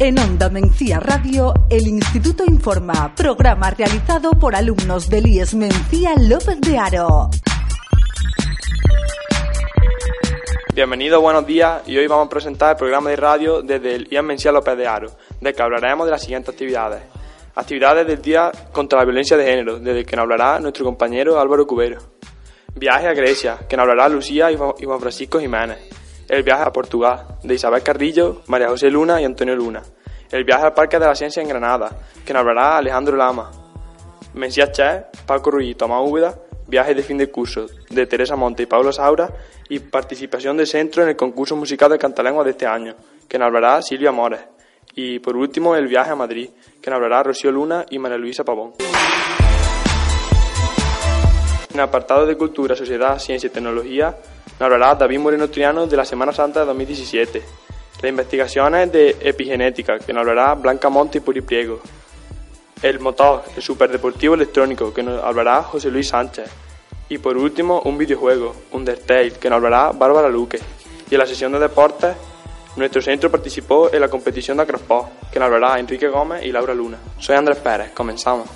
En Onda Mencía Radio, el Instituto Informa, programa realizado por alumnos del IES Mencía López de Haro. Bienvenidos, buenos días, y hoy vamos a presentar el programa de radio desde el IES Mencía López de Haro, del que hablaremos de las siguientes actividades. Actividades del Día contra la Violencia de Género, desde el que nos hablará nuestro compañero Álvaro Cubero. Viaje a Grecia, que nos hablará Lucía y Juan Francisco Jiménez. El viaje a Portugal, de Isabel Carrillo, María José Luna y Antonio Luna. El viaje al Parque de la Ciencia en Granada, que nos hablará Alejandro Lama. MencíaChef, Paco Ruiz y Tomás Úbeda. Viajes de fin de curso, de Teresa Monte y Pablo Saura. Y participación de centro en el concurso musical de Cantalengua de este año, que nos hablará Silvia Mores. Y por último, el viaje a Madrid, que nos hablará Rocío Luna y María Luisa Pavón. En el apartado de Cultura, Sociedad, Ciencia y Tecnología, nos hablará David Moreno Triano de la Semana Santa de 2017. Las investigaciones de epigenética, que nos hablará Blanca Monte y Puripriego. El motor, el superdeportivo electrónico, que nos hablará José Luis Sánchez. Y por último, un videojuego, Undertale, que nos hablará Bárbara Luque. Y en la sesión de deportes, nuestro centro participó en la competición de acrosport, que nos hablará Enrique Gómez y Laura Luna. Soy Andrés Pérez, comenzamos.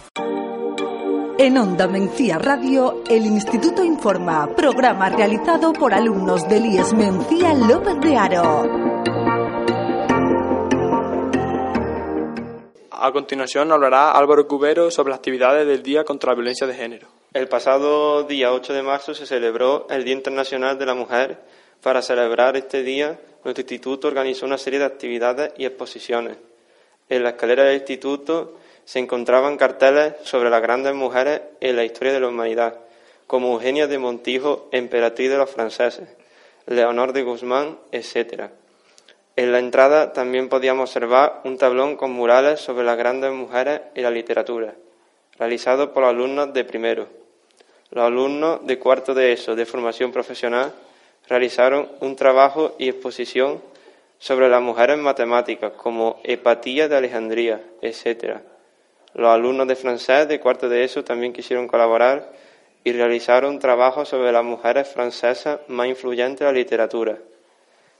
En Onda Mencía Radio, el Instituto Informa, programa realizado por alumnos del IES Mencía López de Haro. A continuación hablará Álvaro Cubero sobre las actividades del Día contra la Violencia de Género. El pasado día 8 de marzo se celebró el Día Internacional de la Mujer. Para celebrar este día, nuestro instituto organizó una serie de actividades y exposiciones. En la escalera del instituto se encontraban carteles sobre las grandes mujeres en la historia de la humanidad, como Eugenia de Montijo, emperatriz de los franceses, Leonor de Guzmán, etc. En la entrada también podíamos observar un tablón con murales sobre las grandes mujeres y la literatura, realizado por alumnos de primero. Los alumnos de cuarto de ESO de formación profesional realizaron un trabajo y exposición sobre las mujeres matemáticas, como Hipatia de Alejandría, etc. Los alumnos de francés de cuarto de ESO también quisieron colaborar y realizaron trabajos sobre las mujeres francesas más influyentes de la literatura.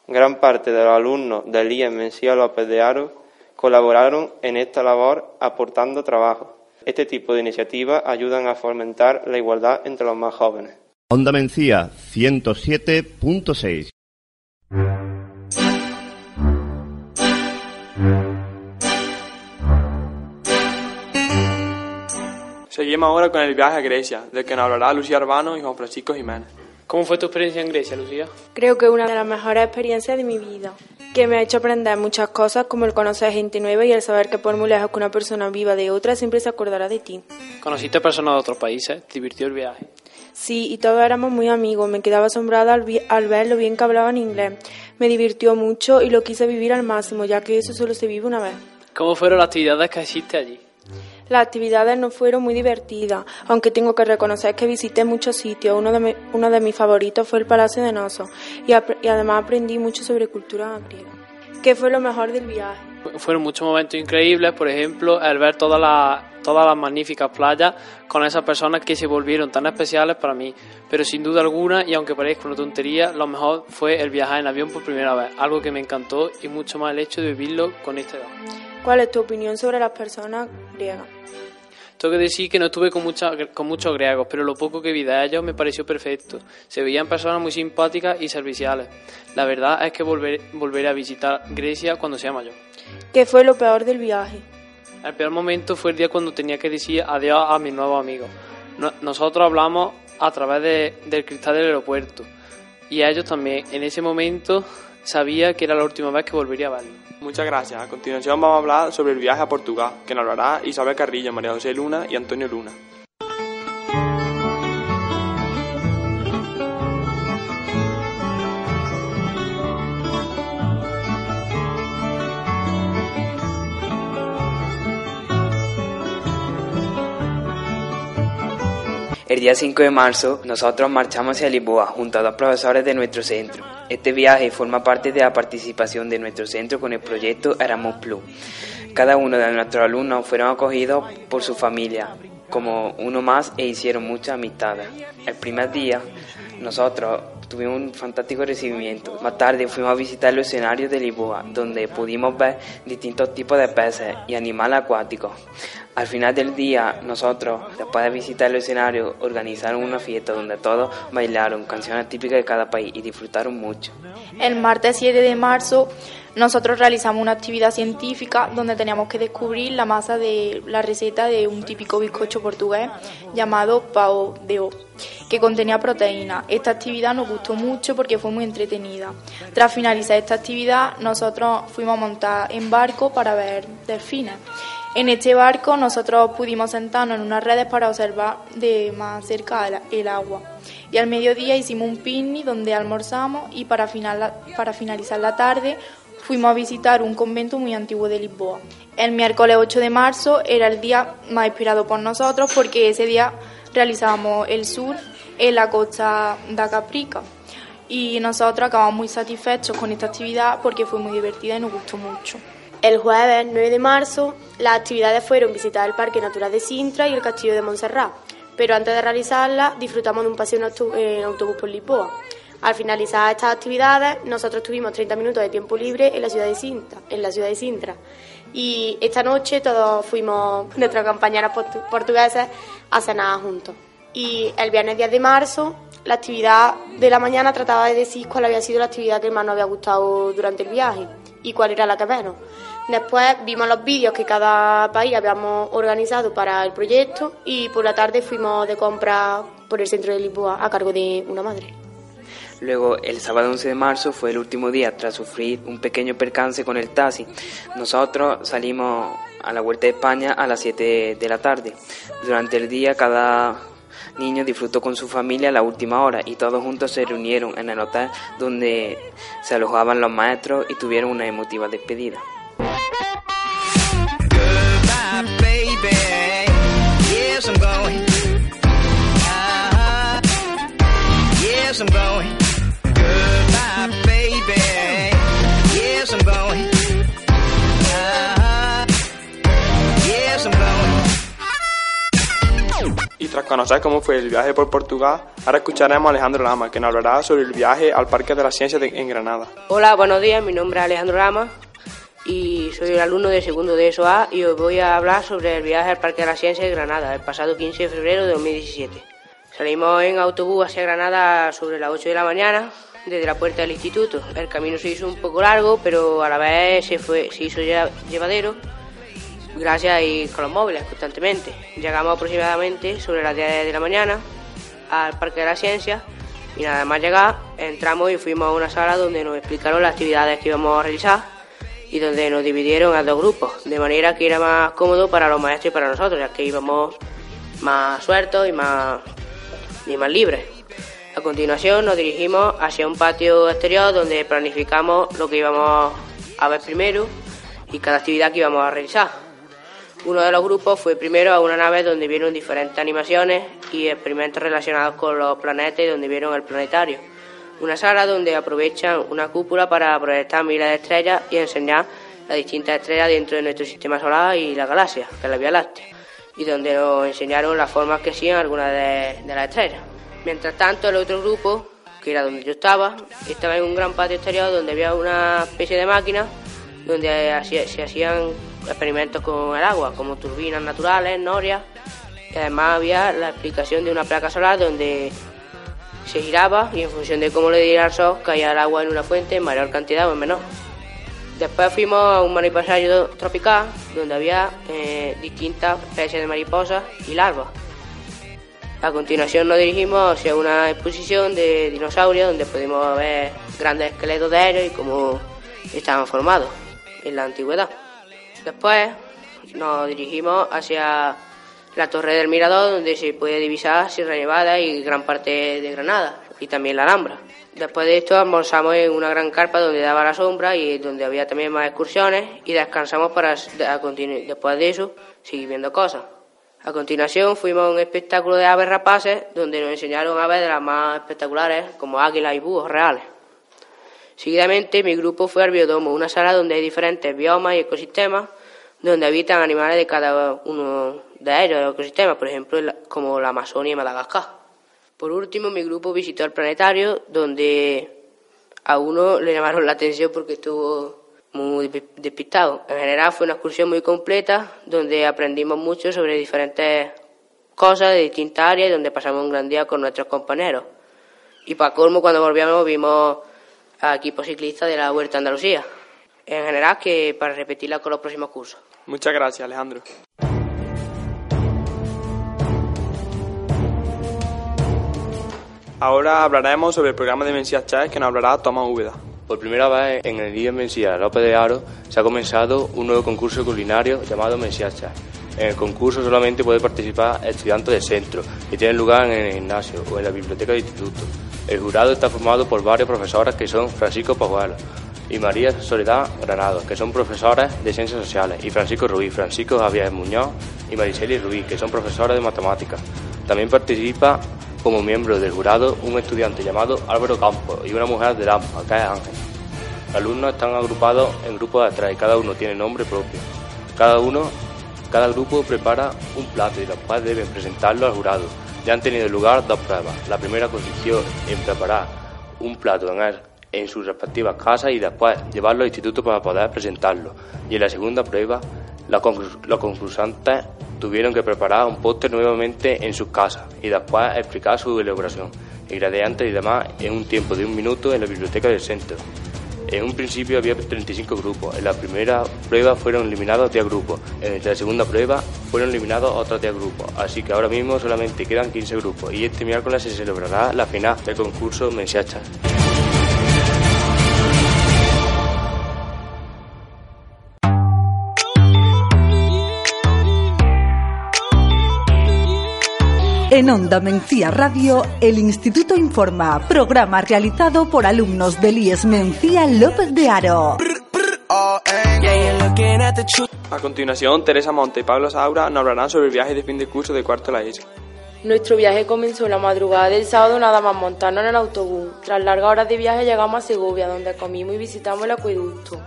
Gran parte de los alumnos del IES Mencía López de Haro colaboraron en esta labor aportando trabajos. Este tipo de iniciativas ayudan a fomentar la igualdad entre los más jóvenes. Onda Mencía 107.6. Seguimos ahora con el viaje a Grecia, del que nos hablará Lucía Arbano y Juan Francisco Jiménez. ¿Cómo fue tu experiencia en Grecia, Lucía? Creo que una de las mejores experiencias de mi vida, que me ha hecho aprender muchas cosas, como el conocer gente nueva y el saber que por muy lejos que una persona viva de otra, siempre se acordará de ti. ¿Conociste personas de otros países? ¿Te divirtió el viaje? Sí, y todos éramos muy amigos. Me quedaba asombrada al ver lo bien que hablaban inglés. Me divirtió mucho y lo quise vivir al máximo, ya que eso solo se vive una vez. ¿Cómo fueron las actividades que hiciste allí? Las actividades no fueron muy divertidas, aunque tengo que reconocer que visité muchos sitios. Uno de mis favoritos fue el Palacio de Knossos y además aprendí mucho sobre cultura griega. ¿Qué fue lo mejor del viaje? Fueron muchos momentos increíbles, por ejemplo, al ver todas las magníficas playas con esas personas que se volvieron tan especiales para mí. Pero sin duda alguna, y aunque parezca una tontería, lo mejor fue el viajar en avión por primera vez, algo que me encantó y mucho más el hecho de vivirlo con esta edad. ¿Cuál es tu opinión sobre las personas griegas? Tengo que decir que no estuve con muchos griegos, pero lo poco que vi de ellos me pareció perfecto. Se veían personas muy simpáticas y serviciales. La verdad es que volveré a visitar Grecia cuando sea mayor. ¿Qué fue lo peor del viaje? El peor momento fue el día cuando tenía que decir adiós a mis nuevos amigos. Nosotros hablamos a través del cristal del aeropuerto y a ellos también. En ese momento sabía que era la última vez que volvería a verlos. Muchas gracias. A continuación vamos a hablar sobre el viaje a Portugal, que nos hablará Isabel Carrillo, María José Luna y Antonio Luna. El día 5 de marzo, nosotros marchamos hacia Lisboa junto a dos profesores de nuestro centro. Este viaje forma parte de la participación de nuestro centro con el proyecto Erasmus Plus. Cada uno de nuestros alumnos fueron acogidos por su familia, como uno más, e hicieron muchas amistades. El primer día, nosotros tuvimos un fantástico recibimiento. Más tarde fuimos a visitar los escenarios de Lisboa, donde pudimos ver distintos tipos de peces y animales acuáticos. Al final del día, nosotros, después de visitar el escenario, organizaron una fiesta donde todos bailaron canciones típicas de cada país y disfrutaron mucho. El martes 7 de marzo, nosotros realizamos una actividad científica donde teníamos que descubrir la masa de la receta de un típico bizcocho portugués llamado pão de Ó, que contenía proteína. Esta actividad nos gustó mucho porque fue muy entretenida. Tras finalizar esta actividad, nosotros fuimos a montar en barco para ver delfines. En este barco nosotros pudimos sentarnos en unas redes para observar de más cerca el agua. Y al mediodía hicimos un picnic donde almorzamos y para finalizar la tarde fuimos a visitar un convento muy antiguo de Lisboa. El miércoles 8 de marzo era el día más esperado por nosotros porque ese día realizábamos el surf en la costa da Caprica. Y nosotros acabamos muy satisfechos con esta actividad porque fue muy divertida y nos gustó mucho. El jueves 9 de marzo, las actividades fueron visitar el Parque Natural de Sintra y el Castillo de Montserrat, pero antes de realizarlas disfrutamos de un paseo en autobús por Lisboa. Al finalizar estas actividades, nosotros tuvimos 30 minutos de tiempo libre en la ciudad de Sintra. Y esta noche todos fuimos, nuestros compañeros portugueses, a cenar juntos. Y el viernes 10 de marzo, la actividad de la mañana trataba de decir cuál había sido la actividad que más nos había gustado durante el viaje y cuál era la que menos. Después vimos los vídeos que cada país habíamos organizado para el proyecto y por la tarde fuimos de compras por el centro de Lisboa a cargo de una madre. Luego, el sábado 11 de marzo fue el último día tras sufrir un pequeño percance con el taxi. Nosotros salimos a la Vuelta de España a las 7 de la tarde. Durante el día cada niño disfrutó con su familia a la última hora y todos juntos se reunieron en el hotel donde se alojaban los maestros y tuvieron una emotiva despedida. Y tras conocer cómo fue el viaje por Portugal, ahora escucharemos a Alejandro Lama, que nos hablará sobre el viaje al Parque de las Ciencias en Granada. Hola, buenos días, mi nombre es Alejandro Lama y soy el alumno de segundo de ESO A y os voy a hablar sobre el viaje al Parque de las Ciencias de Granada el pasado 15 de febrero de 2017. Salimos en autobús hacia Granada sobre las 8 de la mañana desde la puerta del instituto. El camino se hizo un poco largo, pero a la vez se hizo llevadero gracias y con los móviles constantemente. Llegamos aproximadamente sobre las 10 de la mañana al Parque de las Ciencias y nada más llegar entramos y fuimos a una sala donde nos explicaron las actividades que íbamos a realizar y donde nos dividieron a dos grupos, de manera que era más cómodo para los maestros y para nosotros, ya que íbamos más sueltos y más libres. A continuación nos dirigimos hacia un patio exterior donde planificamos lo que íbamos a ver primero y cada actividad que íbamos a realizar. Uno de los grupos fue primero a una nave donde vieron diferentes animaciones y experimentos relacionados con los planetas y donde vieron el planetario. Una sala donde aprovechan una cúpula para proyectar miles de estrellas y enseñar las distintas estrellas dentro de nuestro sistema solar y la galaxia, que es la Vía Láctea, y donde nos enseñaron las formas que hacían algunas de las estrellas. Mientras tanto, el otro grupo, que era donde yo estaba en un gran patio exterior donde había una especie de máquina donde se hacían experimentos con el agua, como turbinas naturales, norias, y además había la explicación de una placa solar donde se giraba y en función de cómo le diera el sol caía el agua en una fuente en mayor cantidad o en menor. Después fuimos a un mariposario tropical donde había distintas especies de mariposas y larvas. A continuación nos dirigimos hacia una exposición de dinosaurios donde pudimos ver grandes esqueletos de ellos y cómo estaban formados en la antigüedad. Después nos dirigimos hacia la torre del mirador donde se puede divisar Sierra Nevada y gran parte de Granada y también la Alhambra. Después de esto almorzamos en una gran carpa donde daba la sombra y donde había también más excursiones y descansamos para después de eso seguir viendo cosas. A continuación fuimos a un espectáculo de aves rapaces donde nos enseñaron aves de las más espectaculares como águilas y búhos reales. Seguidamente mi grupo fue al biodomo, una sala donde hay diferentes biomas y ecosistemas donde habitan animales de cada uno de ellos, de los ecosistemas, por ejemplo como la Amazonia y Madagascar. Por último, mi grupo visitó el planetario, donde a uno le llamaron la atención porque estuvo muy despistado. En general fue una excursión muy completa, donde aprendimos mucho sobre diferentes cosas de distintas áreas y donde pasamos un gran día con nuestros compañeros. Y para colmo, cuando volvíamos vimos a equipos ciclistas de la Vuelta a Andalucía. En general, que para repetirla con los próximos cursos. Muchas gracias, Alejandro. Ahora hablaremos sobre el programa de MencíaChef que nos hablará Tomás Úbeda. Por primera vez en el IES Mencía López de Haro se ha comenzado un nuevo concurso culinario llamado MencíaChef. En el concurso solamente puede participar estudiantes de centro que tienen lugar en el gimnasio o en la biblioteca del instituto. El jurado está formado por varios profesoras que son Francisco Pajuelo y María Soledad Granado, que son profesoras de Ciencias Sociales, y Francisco Ruiz, Francisco Javier Muñoz y Mariceli Ruiz, que son profesoras de Matemáticas. También participa como miembro del jurado un estudiante llamado Álvaro Campos y una mujer de Lampa, que es Ángel. Los alumnos están agrupados en grupos de tres y cada uno tiene nombre propio. Cada grupo prepara un plato y los padres deben presentarlo al jurado. Ya han tenido lugar dos pruebas. La primera consistió en preparar un plato en sus respectivas casas y después llevarlo al instituto para poder presentarlo. Y en la segunda prueba, los concursantes tuvieron que preparar un póster nuevamente en sus casas y después explicar su elaboración, ingredientes y demás en un tiempo de un minuto en la biblioteca del centro. En un principio había 35 grupos, en la primera prueba fueron eliminados 10 grupos, en la segunda prueba fueron eliminados otros 10 grupos, así que ahora mismo solamente quedan 15 grupos y este miércoles se celebrará la final del concurso MencíaChef. En Onda Mencía Radio, el Instituto Informa, programa realizado por alumnos del IES Mencía López de Haro. A continuación, Teresa Monte y Pablo Saura nos hablarán sobre el viaje de fin de curso de cuarto a la isla. Nuestro viaje comenzó la madrugada del sábado nada más montarnos en el autobús. Tras largas horas de viaje llegamos a Segovia, donde comimos y visitamos el acueducto.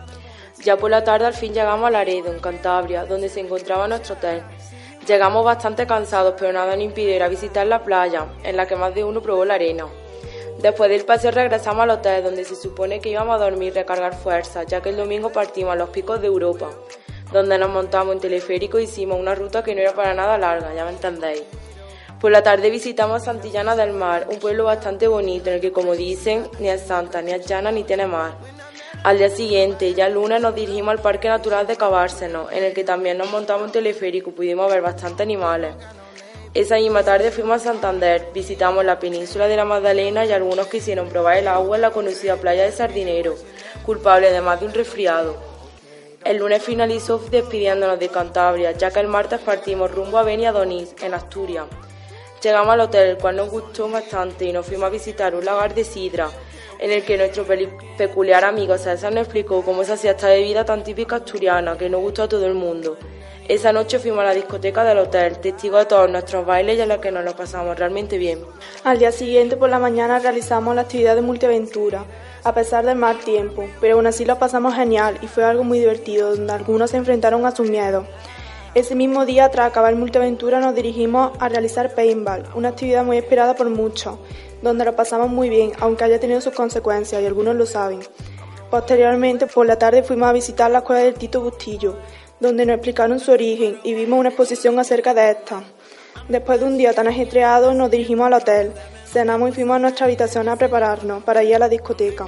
Ya por la tarde al fin llegamos a Laredo, en Cantabria, donde se encontraba nuestro hotel. Llegamos bastante cansados, pero nada nos impidiera visitar la playa, en la que más de uno probó la arena. Después del paseo regresamos al hotel, donde se supone que íbamos a dormir y recargar fuerzas, ya que el domingo partimos a los Picos de Europa, donde nos montamos en teleférico e hicimos una ruta que no era para nada larga, ya me entendéis. Por la tarde visitamos Santillana del Mar, un pueblo bastante bonito, en el que, como dicen, ni es santa, ni es llana, ni tiene mar. Al día siguiente, ya el lunes, nos dirigimos al Parque Natural de Cabárceno, en el que también nos montamos un teleférico y pudimos ver bastantes animales. Esa misma tarde fuimos a Santander, visitamos la península de la Magdalena y algunos quisieron probar el agua en la conocida playa de Sardinero, culpable además de un resfriado. El lunes finalizó despidiéndonos de Cantabria, ya que el martes partimos rumbo a Benia Doniz, en Asturias. Llegamos al hotel, el cual nos gustó bastante, y nos fuimos a visitar un lagar de sidra, en el que nuestro peculiar amigo César nos explicó cómo se hacía esta bebida tan típica asturiana que nos gustó a todo el mundo. Esa noche fuimos a la discoteca del hotel, testigo de todos nuestros bailes y a los que nos lo pasamos realmente bien. Al día siguiente por la mañana realizamos la actividad de multiaventura, a pesar del mal tiempo, pero aún así lo pasamos genial y fue algo muy divertido, donde algunos se enfrentaron a sus miedos. Ese mismo día, tras acabar multiaventura, nos dirigimos a realizar paintball, una actividad muy esperada por muchos, donde lo pasamos muy bien, aunque haya tenido sus consecuencias y algunos lo saben. Posteriormente, por la tarde fuimos a visitar la Cueva del Tito Bustillo, donde nos explicaron su origen y vimos una exposición acerca de esta. Después de un día tan ajetreado, nos dirigimos al hotel, cenamos y fuimos a nuestra habitación a prepararnos para ir a la discoteca.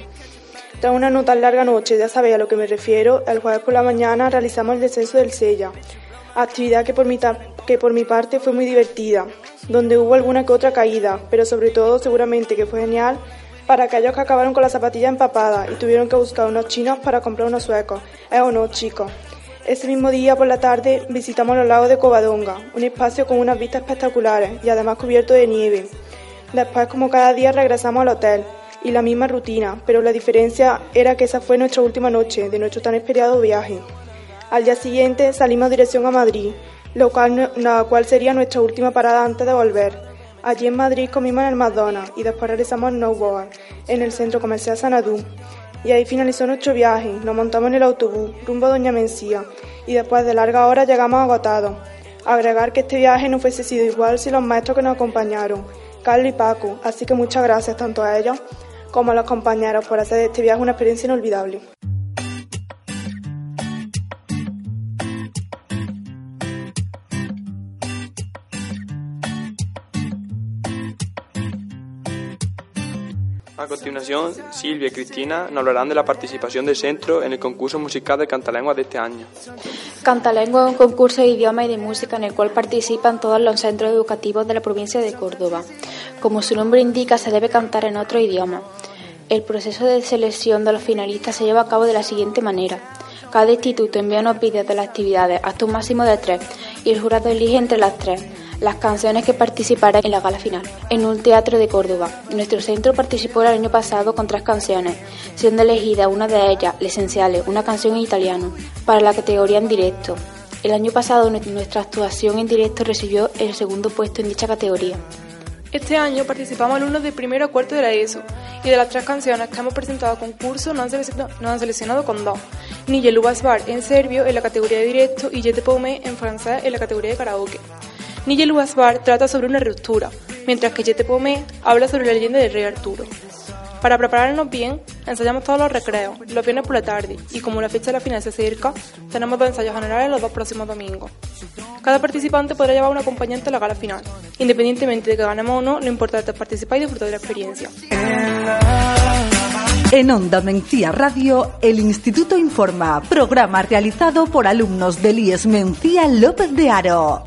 Tras una no tan larga noche, ya sabéis a lo que me refiero, el jueves por la mañana realizamos el descenso del Sella, actividad que por mi parte fue muy divertida, donde hubo alguna que otra caída, pero sobre todo seguramente que fue genial para aquellos que acabaron con las zapatillas empapadas y tuvieron que buscar unos chinos para comprar unos suecos. ¿Es o no, chicos? Ese mismo día por la tarde visitamos los lagos de Covadonga, un espacio con unas vistas espectaculares y además cubierto de nieve. Después, como cada día, regresamos al hotel y la misma rutina, pero la diferencia era que esa fue nuestra última noche de nuestro tan esperado viaje. Al día siguiente salimos dirección a Madrid. la cual sería nuestra última parada antes de volver. Allí en Madrid comimos en el McDonald's y después regresamos en Snowboard, en el centro comercial Sanadú. Y ahí finalizó nuestro viaje, nos montamos en el autobús, rumbo a Doña Mencía, y después de largas horas llegamos agotados. Agregar que este viaje no hubiese sido igual sin los maestros que nos acompañaron, Carlos y Paco, así que muchas gracias tanto a ellos como a los compañeros por hacer de este viaje una experiencia inolvidable. A continuación, Silvia y Cristina nos hablarán de la participación del centro en el concurso musical de Cantalengua de este año. Cantalengua es un concurso de idioma y de música en el cual participan todos los centros educativos de la provincia de Córdoba. Como su nombre indica, se debe cantar en otro idioma. El proceso de selección de los finalistas se lleva a cabo de la siguiente manera. Cada instituto envía unos vídeos de las actividades, hasta un máximo de 3, y el jurado elige entre las 3. Las canciones que participarán en la gala final, en un teatro de Córdoba. Nuestro centro participó el año pasado con 3 canciones, siendo elegida una de ellas, L'Essenziale, una canción en italiano, para la categoría en directo. El año pasado nuestra actuación en directo recibió el segundo puesto en dicha categoría. Este año participamos alumnos de primero a cuarto de la ESO, y de las 3 canciones que hemos presentado a concurso nos han seleccionado con 2, Ni Lubas Bar en serbio en la categoría de directo y Je te paume en francés en la categoría de karaoke. Nije Lubas Bar trata sobre una ruptura, mientras que Je te paume habla sobre la leyenda del rey Arturo. Para prepararnos bien, ensayamos todos los recreos, los viernes por la tarde, y como la fecha de la final se acerca, tenemos 2 ensayos generales los 2 próximos domingos. Cada participante podrá llevar un acompañante a la gala final. Independientemente de que ganemos o no, lo importante es participar y disfrutar de la experiencia. En Onda Mencía Radio, el Instituto Informa, programa realizado por alumnos del IES Mencía López de Haro.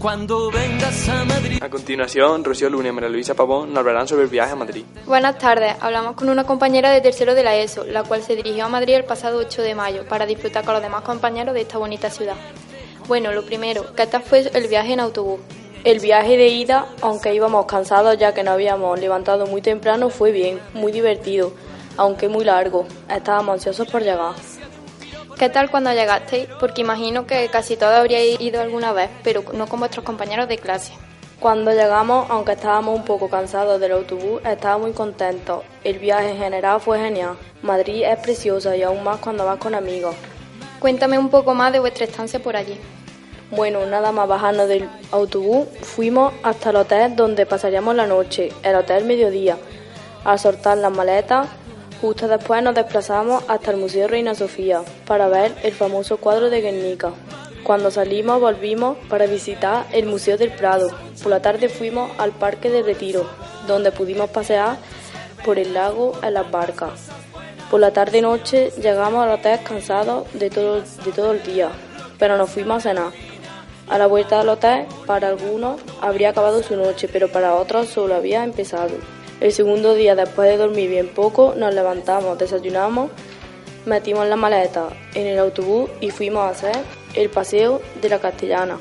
Cuando vengas a Madrid. A continuación, Rocío Luna y María Luisa Pavón nos hablarán sobre el viaje a Madrid. Buenas tardes, hablamos con una compañera de tercero de la ESO, la cual se dirigió a Madrid el pasado 8 de mayo para disfrutar con los demás compañeros de esta bonita ciudad. Bueno, lo primero, ¿qué tal fue el viaje en autobús? El viaje de ida, aunque íbamos cansados ya que nos habíamos levantado muy temprano, fue bien, muy divertido, aunque muy largo. Estábamos ansiosos por llegar. ¿Qué tal cuando llegasteis? Porque imagino que casi todos habríais ido alguna vez, pero no con vuestros compañeros de clase. Cuando llegamos, aunque estábamos un poco cansados del autobús, estábamos muy contentos. El viaje en general fue genial. Madrid es preciosa y aún más cuando vas con amigos. Cuéntame un poco más de vuestra estancia por allí. Bueno, nada más bajarnos del autobús, fuimos hasta el hotel donde pasaríamos la noche, el hotel Mediodía, a soltar las maletas. Justo después nos desplazamos hasta el Museo Reina Sofía para ver el famoso cuadro de Guernica. Cuando salimos volvimos para visitar el Museo del Prado. Por la tarde fuimos al Parque de Retiro, donde pudimos pasear por el lago en las barcas. Por la tarde y noche llegamos al hotel cansados de todo el día, pero nos fuimos a cenar. A la vuelta del hotel, para algunos habría acabado su noche, pero para otros solo había empezado. El segundo día, después de dormir bien poco, nos levantamos, desayunamos, metimos la maleta en el autobús y fuimos a hacer el paseo de la Castellana.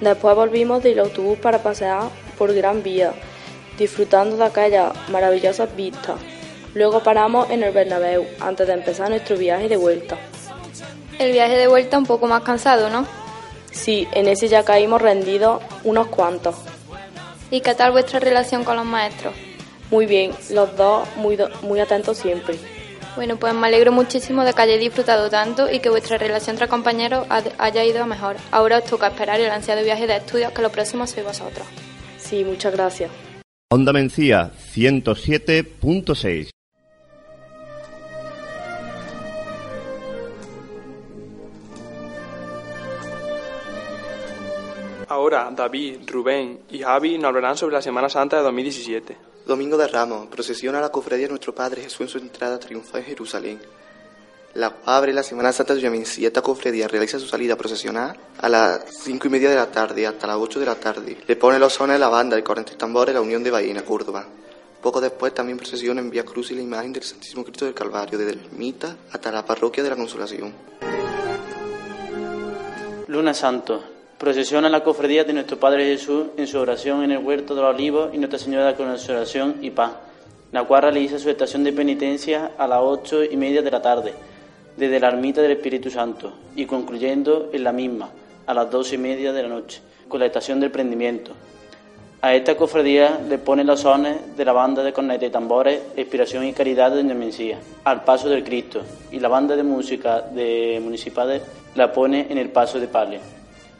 Después volvimos del autobús para pasear por Gran Vía, disfrutando de aquellas maravillosas vistas. Luego paramos en el Bernabéu, antes de empezar nuestro viaje de vuelta. El viaje de vuelta un poco más cansado, ¿no? Sí, en ese ya caímos rendidos unos cuantos. ¿Y qué tal vuestra relación con los maestros? Muy bien, los dos muy atentos siempre. Bueno, pues me alegro muchísimo de que hayáis disfrutado tanto y que vuestra relación entre compañeros haya ido a mejor. Ahora os toca esperar el ansiado viaje de estudios, que lo próximo sois vosotros. Sí, muchas gracias. Onda Mencía 107.6. Ahora David, Rubén y Javi nos hablarán sobre la Semana Santa de 2017. Domingo de Ramos, procesiona la cofradía de nuestro Padre Jesús en su entrada triunfal en Jerusalén. La cual abre la Semana Santa de Doña Mencía. Esta cofradía realiza su salida procesional a las 5:30 de la tarde hasta las 8 de la tarde. Le pone los sones de la banda, el corneto y tambores de la Unión de Baena, Córdoba. Poco después también procesiona en Vía Cruz y la imagen del Santísimo Cristo del Calvario, desde la ermita hasta la parroquia de la Consolación. Lunes Santo. Procesiona la cofradía de nuestro Padre Jesús en su oración en el huerto de los olivos y Nuestra Señora de la Consolación y Paz. La cual realiza su estación de penitencia a las 8:30 de la tarde, desde la ermita del Espíritu Santo, y concluyendo en la misma, a las 12:30 de la noche, con la estación del prendimiento. A esta cofradía le ponen los sones de la banda de cornetas y tambores Inspiración y Caridad de Doña Mencía, al Paso del Cristo, y la banda de música de municipales la pone en el Paso de Palio.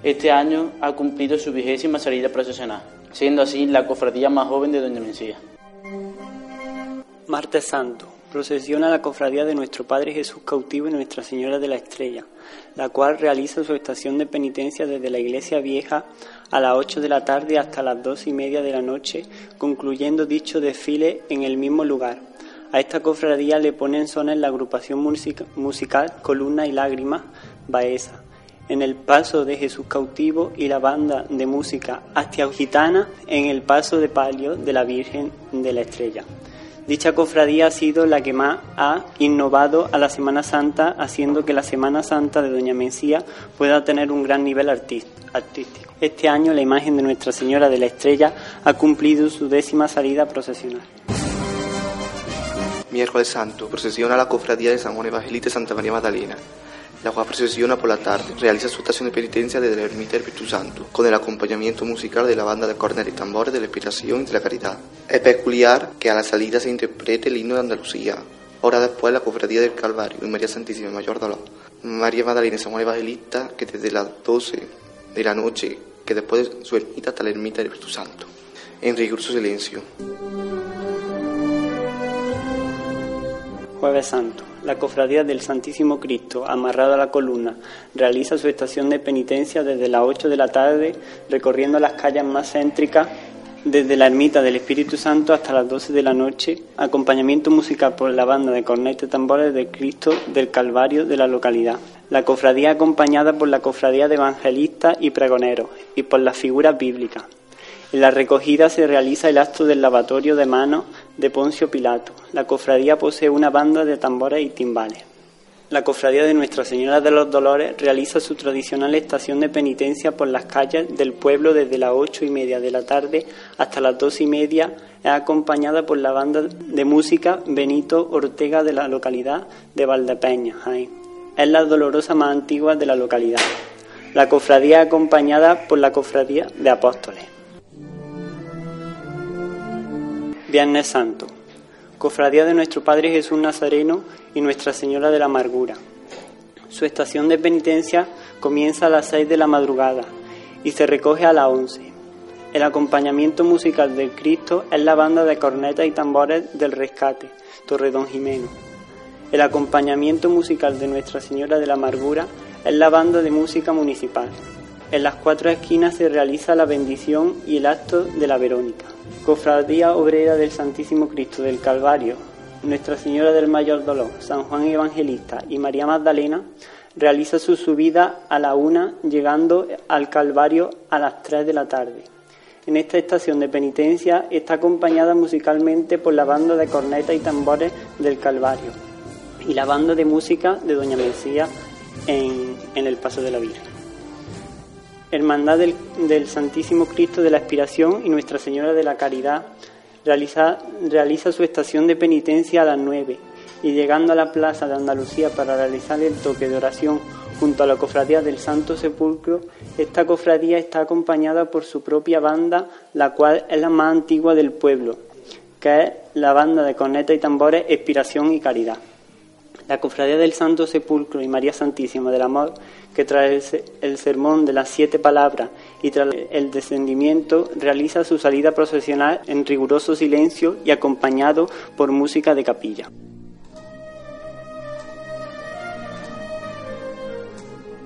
Este año ha cumplido su 20ª salida procesional, siendo así la cofradía más joven de Doña Mencía. Martes Santo. Procesiona la cofradía de nuestro Padre Jesús cautivo y Nuestra Señora de la Estrella, la cual realiza su estación de penitencia desde la iglesia vieja a las 8 de la tarde hasta las 12:30 de la noche, concluyendo dicho desfile en el mismo lugar. A esta cofradía le ponen sones la agrupación musical Columna y Lágrimas Baeza, en el Paso de Jesús cautivo, y la banda de música Hastia Gitana en el Paso de Palio de la Virgen de la Estrella. Dicha cofradía ha sido la que más ha innovado a la Semana Santa, haciendo que la Semana Santa de Doña Mencía pueda tener un gran nivel artístico. Este año la imagen de Nuestra Señora de la Estrella ha cumplido su 10ª salida procesional. Miércoles Santo. Procesiona la cofradía de San Juan Evangelista y Santa María Magdalena, la cual procesiona por la tarde, realiza su estación de penitencia desde la ermita del Espíritu Santo, con el acompañamiento musical de la banda de cornetas y tambores de la Inspiración y de la Caridad. Es peculiar que a la salida se interprete el himno de Andalucía. Horas después, la cofradía del Calvario y María Santísima Mayor Dolor, María Magdalena y San Juan Evangelista, que desde las 12 de la noche, que después de su ermita hasta la ermita del Espíritu Santo, en riguroso silencio. Jueves Santo. La cofradía del Santísimo Cristo, amarrado a la columna, realiza su estación de penitencia desde las 8 de la tarde, recorriendo las calles más céntricas, desde la ermita del Espíritu Santo hasta las 12 de la noche, acompañamiento musical por la banda de cornetas y tambores del Cristo del Calvario de la localidad. La cofradía acompañada por la cofradía de evangelistas y pregoneros, y por las figuras bíblicas. En la recogida se realiza el acto del lavatorio de manos de Poncio Pilato. La cofradía posee una banda de tambores y timbales. La cofradía de Nuestra Señora de los Dolores realiza su tradicional estación de penitencia por las calles del pueblo desde las 8:30 de la tarde hasta las 12:30. Es acompañada por la banda de música Benito Ortega de la localidad de Valdepeña, Jaén. Es la dolorosa más antigua de la localidad. La cofradía acompañada por la cofradía de Apóstoles. Viernes Santo. Cofradía de nuestro Padre Jesús Nazareno y Nuestra Señora de la Amargura. Su estación de penitencia comienza a las 6 de la madrugada y se recoge a las 11. El acompañamiento musical del Cristo es la banda de cornetas y tambores del Rescate, Torredón Jimeno. El acompañamiento musical de Nuestra Señora de la Amargura es la banda de música municipal. En las cuatro esquinas se realiza la bendición y el acto de la Verónica. Cofradía Obrera del Santísimo Cristo del Calvario, Nuestra Señora del Mayor Dolor, San Juan Evangelista y María Magdalena realiza su subida a la 1, llegando al Calvario a las 3 de la tarde. En esta estación de penitencia está acompañada musicalmente por la banda de cornetas y tambores del Calvario y la banda de música de Doña Mencía en el Paso de la Virgen. Hermandad del Santísimo Cristo de la Expiración y Nuestra Señora de la Caridad realiza su estación de penitencia a las 9 y llegando a la Plaza de Andalucía para realizar el toque de oración junto a la cofradía del Santo Sepulcro. Esta cofradía está acompañada por su propia banda, la cual es la más antigua del pueblo, que es la banda de cornetas y tambores Inspiración y Caridad. La cofradía del Santo Sepulcro y María Santísima del Amor, que tras el sermón de las 7 palabras y tras el descendimiento, realiza su salida procesional en riguroso silencio y acompañado por música de capilla.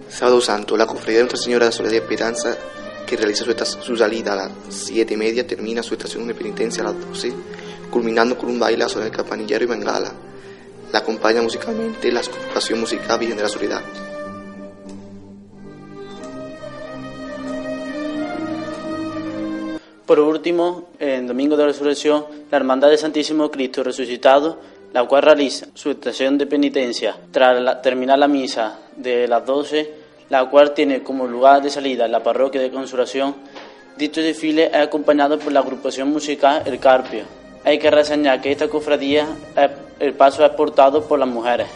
Sábado Santo. La cofradía de Nuestra Señora de la Soledad y Esperanza, que realiza su salida a las 7:30, termina su estación de penitencia a las 12, culminando con un bailazo en el campanillero y bengala. La acompaña musicalmente la agrupación musical Virgen de la Soledad. Por último, en Domingo de Resurrección, la Hermandad del Santísimo Cristo Resucitado, la cual realiza su estación de penitencia. Tras terminar la misa de las 12, la cual tiene como lugar de salida la parroquia de Consolación. Dicho desfile es acompañado por la agrupación musical El Carpio. Hay que reseñar que esta cofradía, el paso es portado por las mujeres.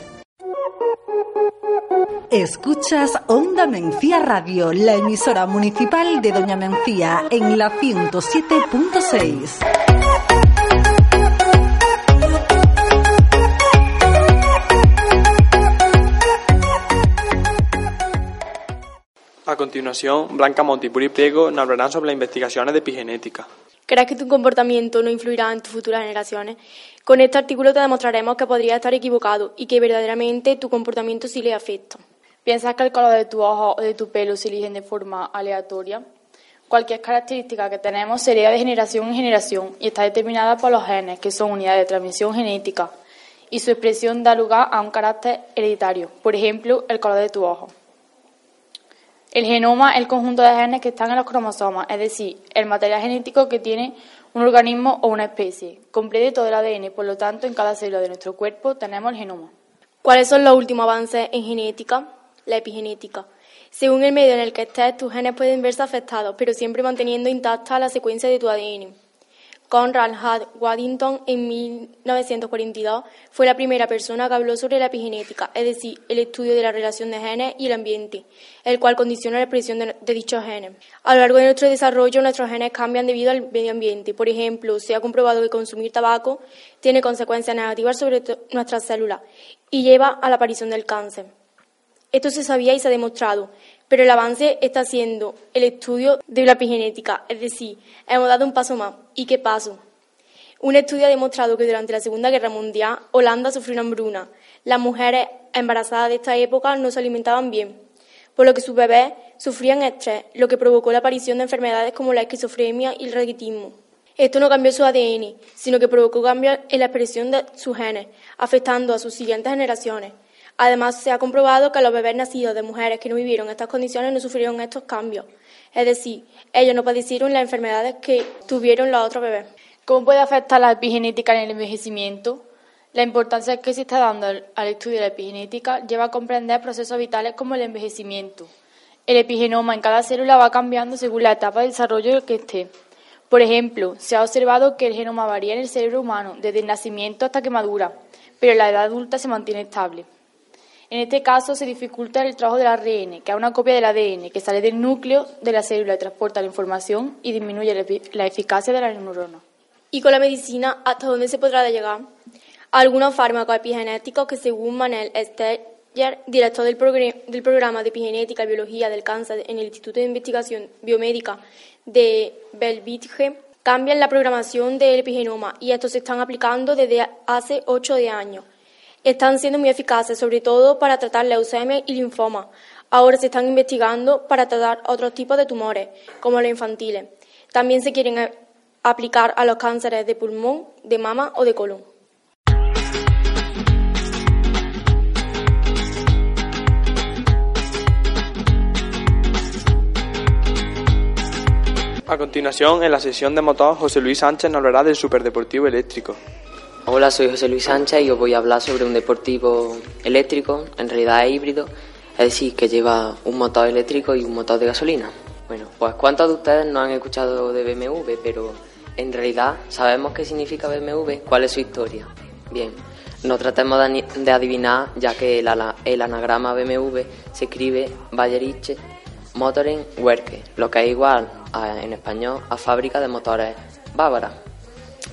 Escuchas Onda Mencía Radio, la emisora municipal de Doña Mencía, en la 107.6. A continuación, Blanca Montipuri y Priego nos hablarán sobre las investigaciones de epigenética. ¿Crees que tu comportamiento no influirá en tus futuras generaciones? Con este artículo te demostraremos que podrías estar equivocado y que verdaderamente tu comportamiento sí le afecta. ¿Piensas que el color de tu ojo o de tu pelo se eligen de forma aleatoria? Cualquier característica que tenemos sería de generación en generación y está determinada por los genes, que son unidades de transmisión genética, y su expresión da lugar a un carácter hereditario, por ejemplo, el color de tu ojo. El genoma es el conjunto de genes que están en los cromosomas, es decir, el material genético que tiene un organismo o una especie. Comprende todo el ADN, por lo tanto, en cada célula de nuestro cuerpo tenemos el genoma. ¿Cuáles son los últimos avances en genética? La epigenética. Según el medio en el que estés, tus genes pueden verse afectados, pero siempre manteniendo intacta la secuencia de tu ADN. Conrad H. Waddington, en 1942, fue la primera persona que habló sobre la epigenética, es decir, el estudio de la relación de genes y el ambiente, el cual condiciona la expresión de dichos genes. A lo largo de nuestro desarrollo, nuestros genes cambian debido al medio ambiente. Por ejemplo, se ha comprobado que consumir tabaco tiene consecuencias negativas sobre nuestras células y lleva a la aparición del cáncer. Esto se sabía y se ha demostrado, pero el avance está siendo el estudio de la epigenética, es decir, hemos dado un paso más. ¿Y qué paso? Un estudio ha demostrado que durante la Segunda Guerra Mundial, Holanda sufrió una hambruna. Las mujeres embarazadas de esta época no se alimentaban bien, por lo que sus bebés sufrían estrés, lo que provocó la aparición de enfermedades como la esquizofrenia y el raquitismo. Esto no cambió su ADN, sino que provocó cambios en la expresión de sus genes, afectando a sus siguientes generaciones. Además, se ha comprobado que los bebés nacidos de mujeres que no vivieron estas condiciones no sufrieron estos cambios. Es decir, ellos no padecieron las enfermedades que tuvieron los otros bebés. ¿Cómo puede afectar la epigenética en el envejecimiento? La importancia que se está dando al estudio de la epigenética lleva a comprender procesos vitales como el envejecimiento. El epigenoma en cada célula va cambiando según la etapa de desarrollo que esté. Por ejemplo, se ha observado que el genoma varía en el cerebro humano desde el nacimiento hasta que madura, pero la edad adulta se mantiene estable. En este caso se dificulta el trabajo del ARN, que es una copia del ADN que sale del núcleo de la célula y transporta la información y disminuye la eficacia de las neuronas. ¿Y con la medicina hasta dónde se podrá llegar? Algunos fármacos epigenéticos que, según Manel Steyer, director del programa de epigenética y biología del cáncer en el Instituto de Investigación Biomédica de Belvedere, cambian la programación del epigenoma y estos se están aplicando desde hace 8 años. Están siendo muy eficaces, sobre todo para tratar leucemia y linfoma. Ahora se están investigando para tratar otros tipos de tumores, como los infantiles. También se quieren aplicar a los cánceres de pulmón, de mama o de colon. A continuación, en la sesión de motor, José Luis Sánchez nos hablará del superdeportivo eléctrico. Hola, soy José Luis Sánchez y os voy a hablar sobre un deportivo eléctrico, en realidad es híbrido, es decir, que lleva un motor eléctrico y un motor de gasolina. Bueno, pues ¿cuántos de ustedes no han escuchado de BMW? Pero en realidad sabemos qué significa BMW, cuál es su historia. Bien, no tratemos de adivinar, ya que el anagrama BMW se escribe Bayerische Motorenwerke, lo que es igual en español a fábrica de motores bávara.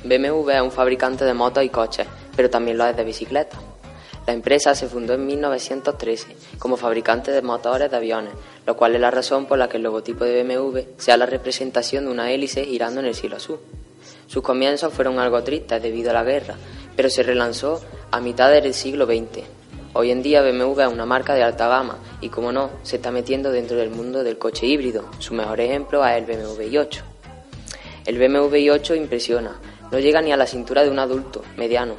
BMW es un fabricante de motos y coches, pero también lo es de bicicletas. La empresa se fundó en 1913 como fabricante de motores de aviones, lo cual es la razón por la que el logotipo de BMW sea la representación de una hélice girando en el cielo azul. Sus comienzos fueron algo tristes debido a la guerra, pero se relanzó a mitad del siglo XX. Hoy en día BMW es una marca de alta gama y, como no, se está metiendo dentro del mundo del coche híbrido. Su mejor ejemplo es el BMW i8. El BMW i8 impresiona. No llega ni a la cintura de un adulto mediano,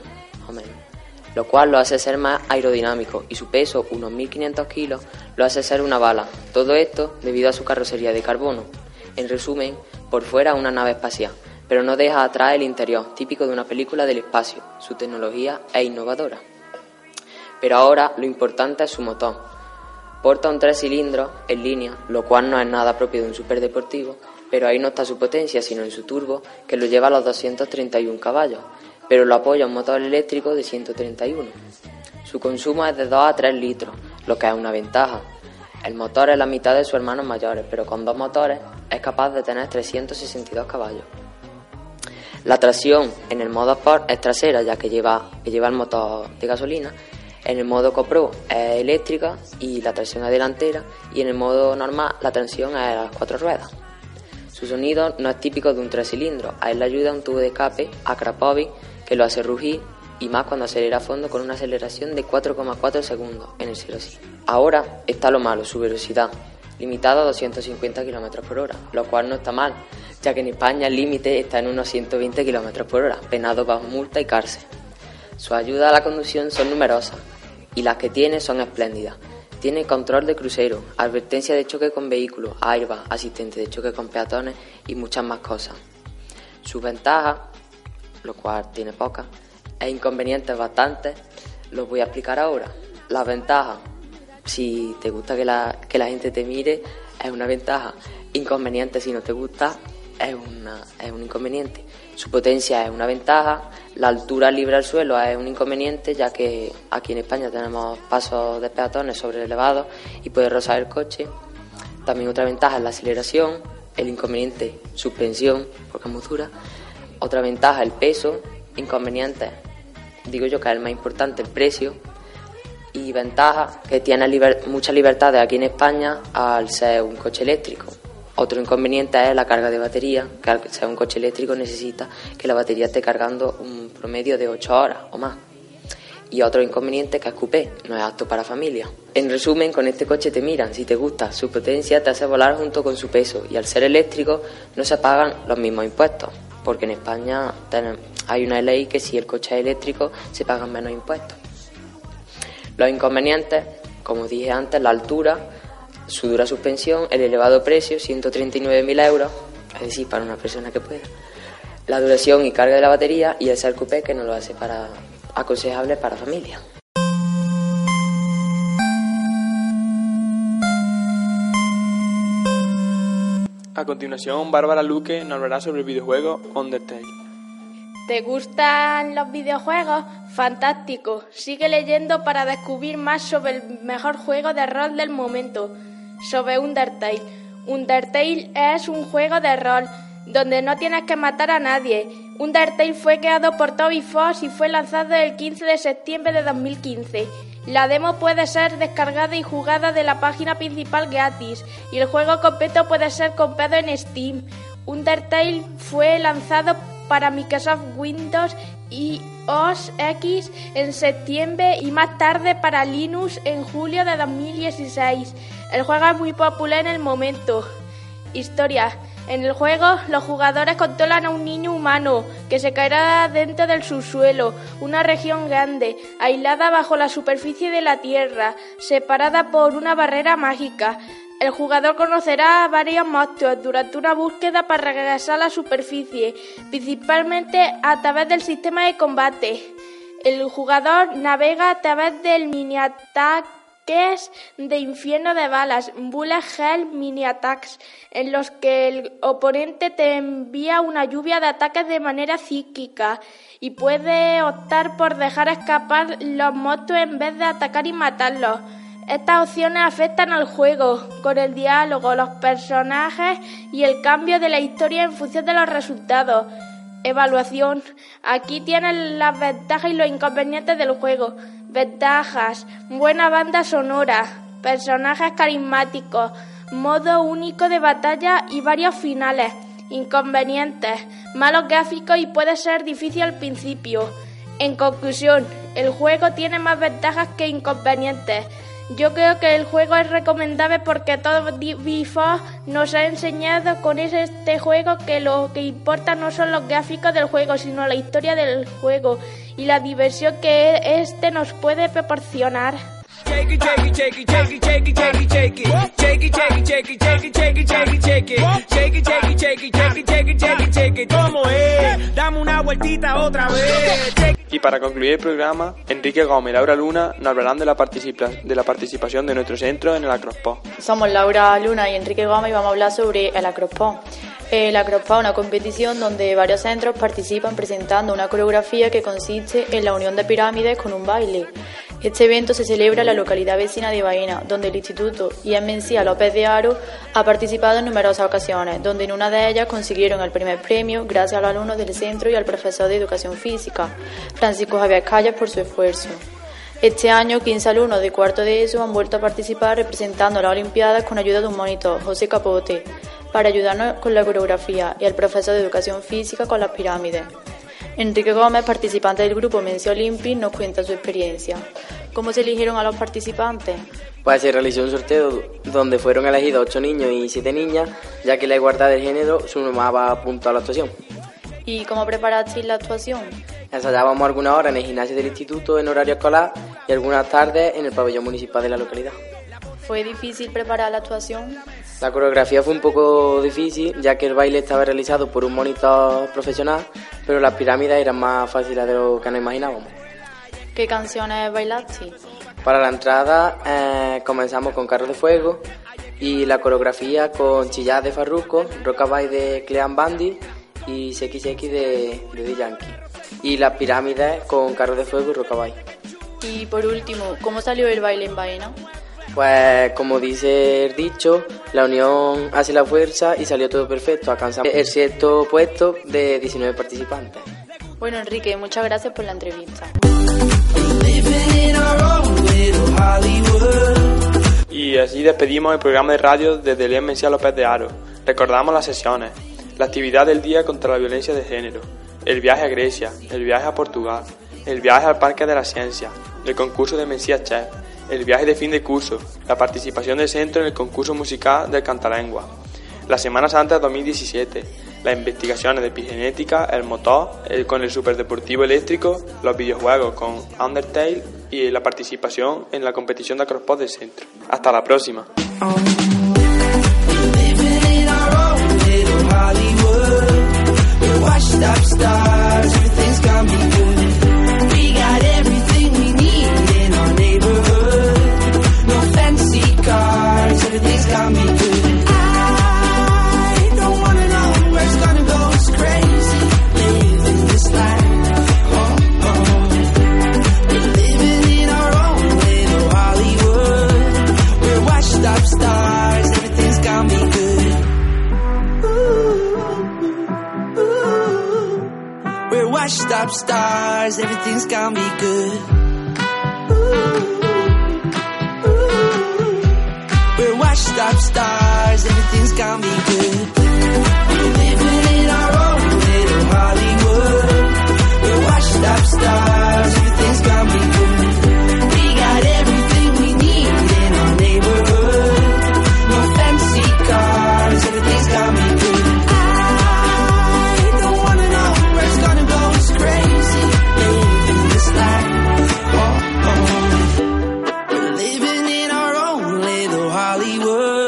lo cual lo hace ser más aerodinámico y su peso, unos 1.500 kilos, lo hace ser una bala. Todo esto debido a su carrocería de carbono. En resumen, por fuera una nave espacial, pero no deja atrás el interior, típico de una película del espacio. Su tecnología es innovadora. Pero ahora lo importante es su motor. Porta un 3 cilindros en línea, lo cual no es nada propio de un superdeportivo, pero ahí no está su potencia, sino en su turbo, que lo lleva a los 231 caballos, pero lo apoya un motor eléctrico de 131. Su consumo es de 2 a 3 litros, lo que es una ventaja. El motor es la mitad de sus hermanos mayores, pero con 2 motores es capaz de tener 362 caballos. La tracción en el modo Sport es trasera, ya que lleva el motor de gasolina. En el modo Copro es eléctrica y la tracción es delantera, y en el modo normal la tracción es a las 4 ruedas. Su sonido no es típico de un 3 cilindros, a él le ayuda un tubo de escape a Krapovic que lo hace rugir, y más cuando acelera a fondo con una aceleración de 4,4 segundos en el 0-100. Ahora está lo malo, su velocidad, limitada a 250 km por hora, lo cual no está mal, ya que en España el límite está en unos 120 km por hora, penado bajo multa y cárcel. Sus ayudas a la conducción son numerosas y las que tiene son espléndidas. Tiene control de crucero, advertencia de choque con vehículos, airbag, asistente de choque con peatones y muchas más cosas. Sus ventajas, lo cual tiene pocas, e inconvenientes bastantes, los voy a explicar ahora. Las ventajas, si te gusta que la gente te mire, es una ventaja. Inconveniente, si no te gusta, es un inconveniente. Su potencia es una ventaja, la altura libre al suelo es un inconveniente, ya que aquí en España tenemos pasos de peatones sobre elevados y puede rozar el coche. También otra ventaja es la aceleración, el inconveniente suspensión, porque es muy dura. Otra ventaja el peso, inconveniente, digo yo que es el más importante, el precio. Y ventaja que tiene muchas libertades aquí en España al ser un coche eléctrico. Otro inconveniente es la carga de batería, que al ser un coche eléctrico necesita que la batería esté cargando un promedio de 8 horas o más. Y otro inconveniente que es coupé, no es apto para familia. En resumen, con este coche te miran, si te gusta, su potencia te hace volar junto con su peso, y al ser eléctrico no se pagan los mismos impuestos, porque en España hay una ley que si el coche es eléctrico se pagan menos impuestos. Los inconvenientes, como dije antes, la altura, su dura suspensión, el elevado precio, 139.000 euros, es decir, para una persona que pueda, la duración y carga de la batería y el ser coupé, que no lo hace aconsejable para familia. A continuación, Bárbara Luque nos hablará sobre el videojuego Undertale. ¿Te gustan los videojuegos? Fantástico, sigue leyendo para descubrir más sobre el mejor juego de rol del momento. Sobre Undertale. Undertale es un juego de rol donde no tienes que matar a nadie. Undertale fue creado por Toby Fox y fue lanzado el 15 de septiembre de 2015. La demo puede ser descargada y jugada de la página principal gratis, y el juego completo puede ser comprado en Steam. Undertale fue lanzado para Microsoft Windows y OS X en septiembre y más tarde para Linux en julio de 2016. El juego es muy popular en el momento. Historia. En el juego, los jugadores controlan a un niño humano que se caerá dentro del subsuelo, una región grande, aislada bajo la superficie de la Tierra, separada por una barrera mágica. El jugador conocerá a varios monstruos durante una búsqueda para regresar a la superficie, principalmente a través del sistema de combate. El jugador navega a través del mini-ataques de infierno de balas, bullet hell mini-attacks, en los que el oponente te envía una lluvia de ataques de manera psíquica y puede optar por dejar escapar los monstruos en vez de atacar y matarlos. Estas opciones afectan al juego, con el diálogo, los personajes y el cambio de la historia en función de los resultados. Evaluación. Aquí tienen las ventajas y los inconvenientes del juego. Ventajas. Buena banda sonora, personajes carismáticos, modo único de batalla y varios finales. Inconvenientes. Malos gráficos y puede ser difícil al principio. En conclusión, el juego tiene más ventajas que inconvenientes. Yo creo que el juego es recomendable porque Toby Fox nos ha enseñado con este juego que lo que importa no son los gráficos del juego, sino la historia del juego y la diversión que este nos puede proporcionar. Y para concluir el programa, Enrique Gómez y Laura Luna nos hablarán de la participación de nuestro centro en el Acrosport. Somos Laura Luna y Enrique Gómez y vamos a hablar sobre el Acrosport. El Acrosport es una competición donde varios centros participan presentando una coreografía que consiste en la unión de pirámides con un baile. Este evento se celebra en la localidad vecina de Baena, donde el Instituto IES Mencía López de Haro ha participado en numerosas ocasiones, donde en una de ellas consiguieron el primer premio gracias a los alumnos del centro y al profesor de Educación Física, Francisco Javier Callas, por su esfuerzo. Este año, 15 alumnos de cuarto de ESO han vuelto a participar representando las Olimpiadas con ayuda de un monitor, José Capote, para ayudarnos con la coreografía y al profesor de Educación Física con las pirámides. Enrique Gómez, participante del grupo Mencía Olympic, nos cuenta su experiencia. ¿Cómo se eligieron a los participantes? Pues se realizó un sorteo donde fueron elegidos 8 niños y 7 niñas, ya que la igualdad de género sumaba puntos a la actuación. ¿Y cómo preparasteis la actuación? Ensayábamos algunas horas en el gimnasio del instituto en horario escolar y algunas tardes en el pabellón municipal de la localidad. ¿Fue difícil preparar la actuación? La coreografía fue un poco difícil, ya que el baile estaba realizado por un monitor profesional, pero las pirámides eran más fáciles de lo que nos imaginábamos. ¿Qué canciones bailaste? Para la entrada comenzamos con Carros de Fuego y la coreografía con Chillás de Farruko, Rockabye de Clean Bandit y Seki Seki de The Yankee. Y las pirámides con Carros de Fuego y Rockabye. Y por último, ¿cómo salió el baile en Baena? Pues como dice el dicho, la unión hace la fuerza y salió todo perfecto. Alcanzamos el sexto puesto de 19 participantes. Bueno, Enrique, muchas gracias por la entrevista. Y así despedimos el programa de radio desde el IES Mencía López de Haro. Recordamos las sesiones, la actividad del día contra la violencia de género, el viaje a Grecia, el viaje a Portugal, el viaje al Parque de la Ciencia, el concurso de MencíaChef, el viaje de fin de curso, la participación del centro en el concurso musical del Cantalengua, la Semana Santa 2017, las investigaciones de epigenética, el motor, con el superdeportivo eléctrico, los videojuegos con Undertale y la participación en la competición de acrosport del centro. Hasta la próxima. Everything's got me good and I don't wanna know where it's gonna go. It's crazy living this life. Oh, oh. We're living in our own little Hollywood. We're washed up stars. Everything's got me good. Ooh, ooh. We're washed up stars. Everything's got me good. Stop stars, everything's got me good. We're living in our own little Hollywood. We're washed up stars, everything's got me good. We got everything we need in our neighborhood. No fancy cars, everything's got me good. I don't wanna know where it's gonna go, it's crazy living this life. Oh, oh. We're living in our own little Hollywood.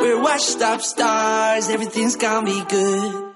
We're washed up stars, everything's gonna be good.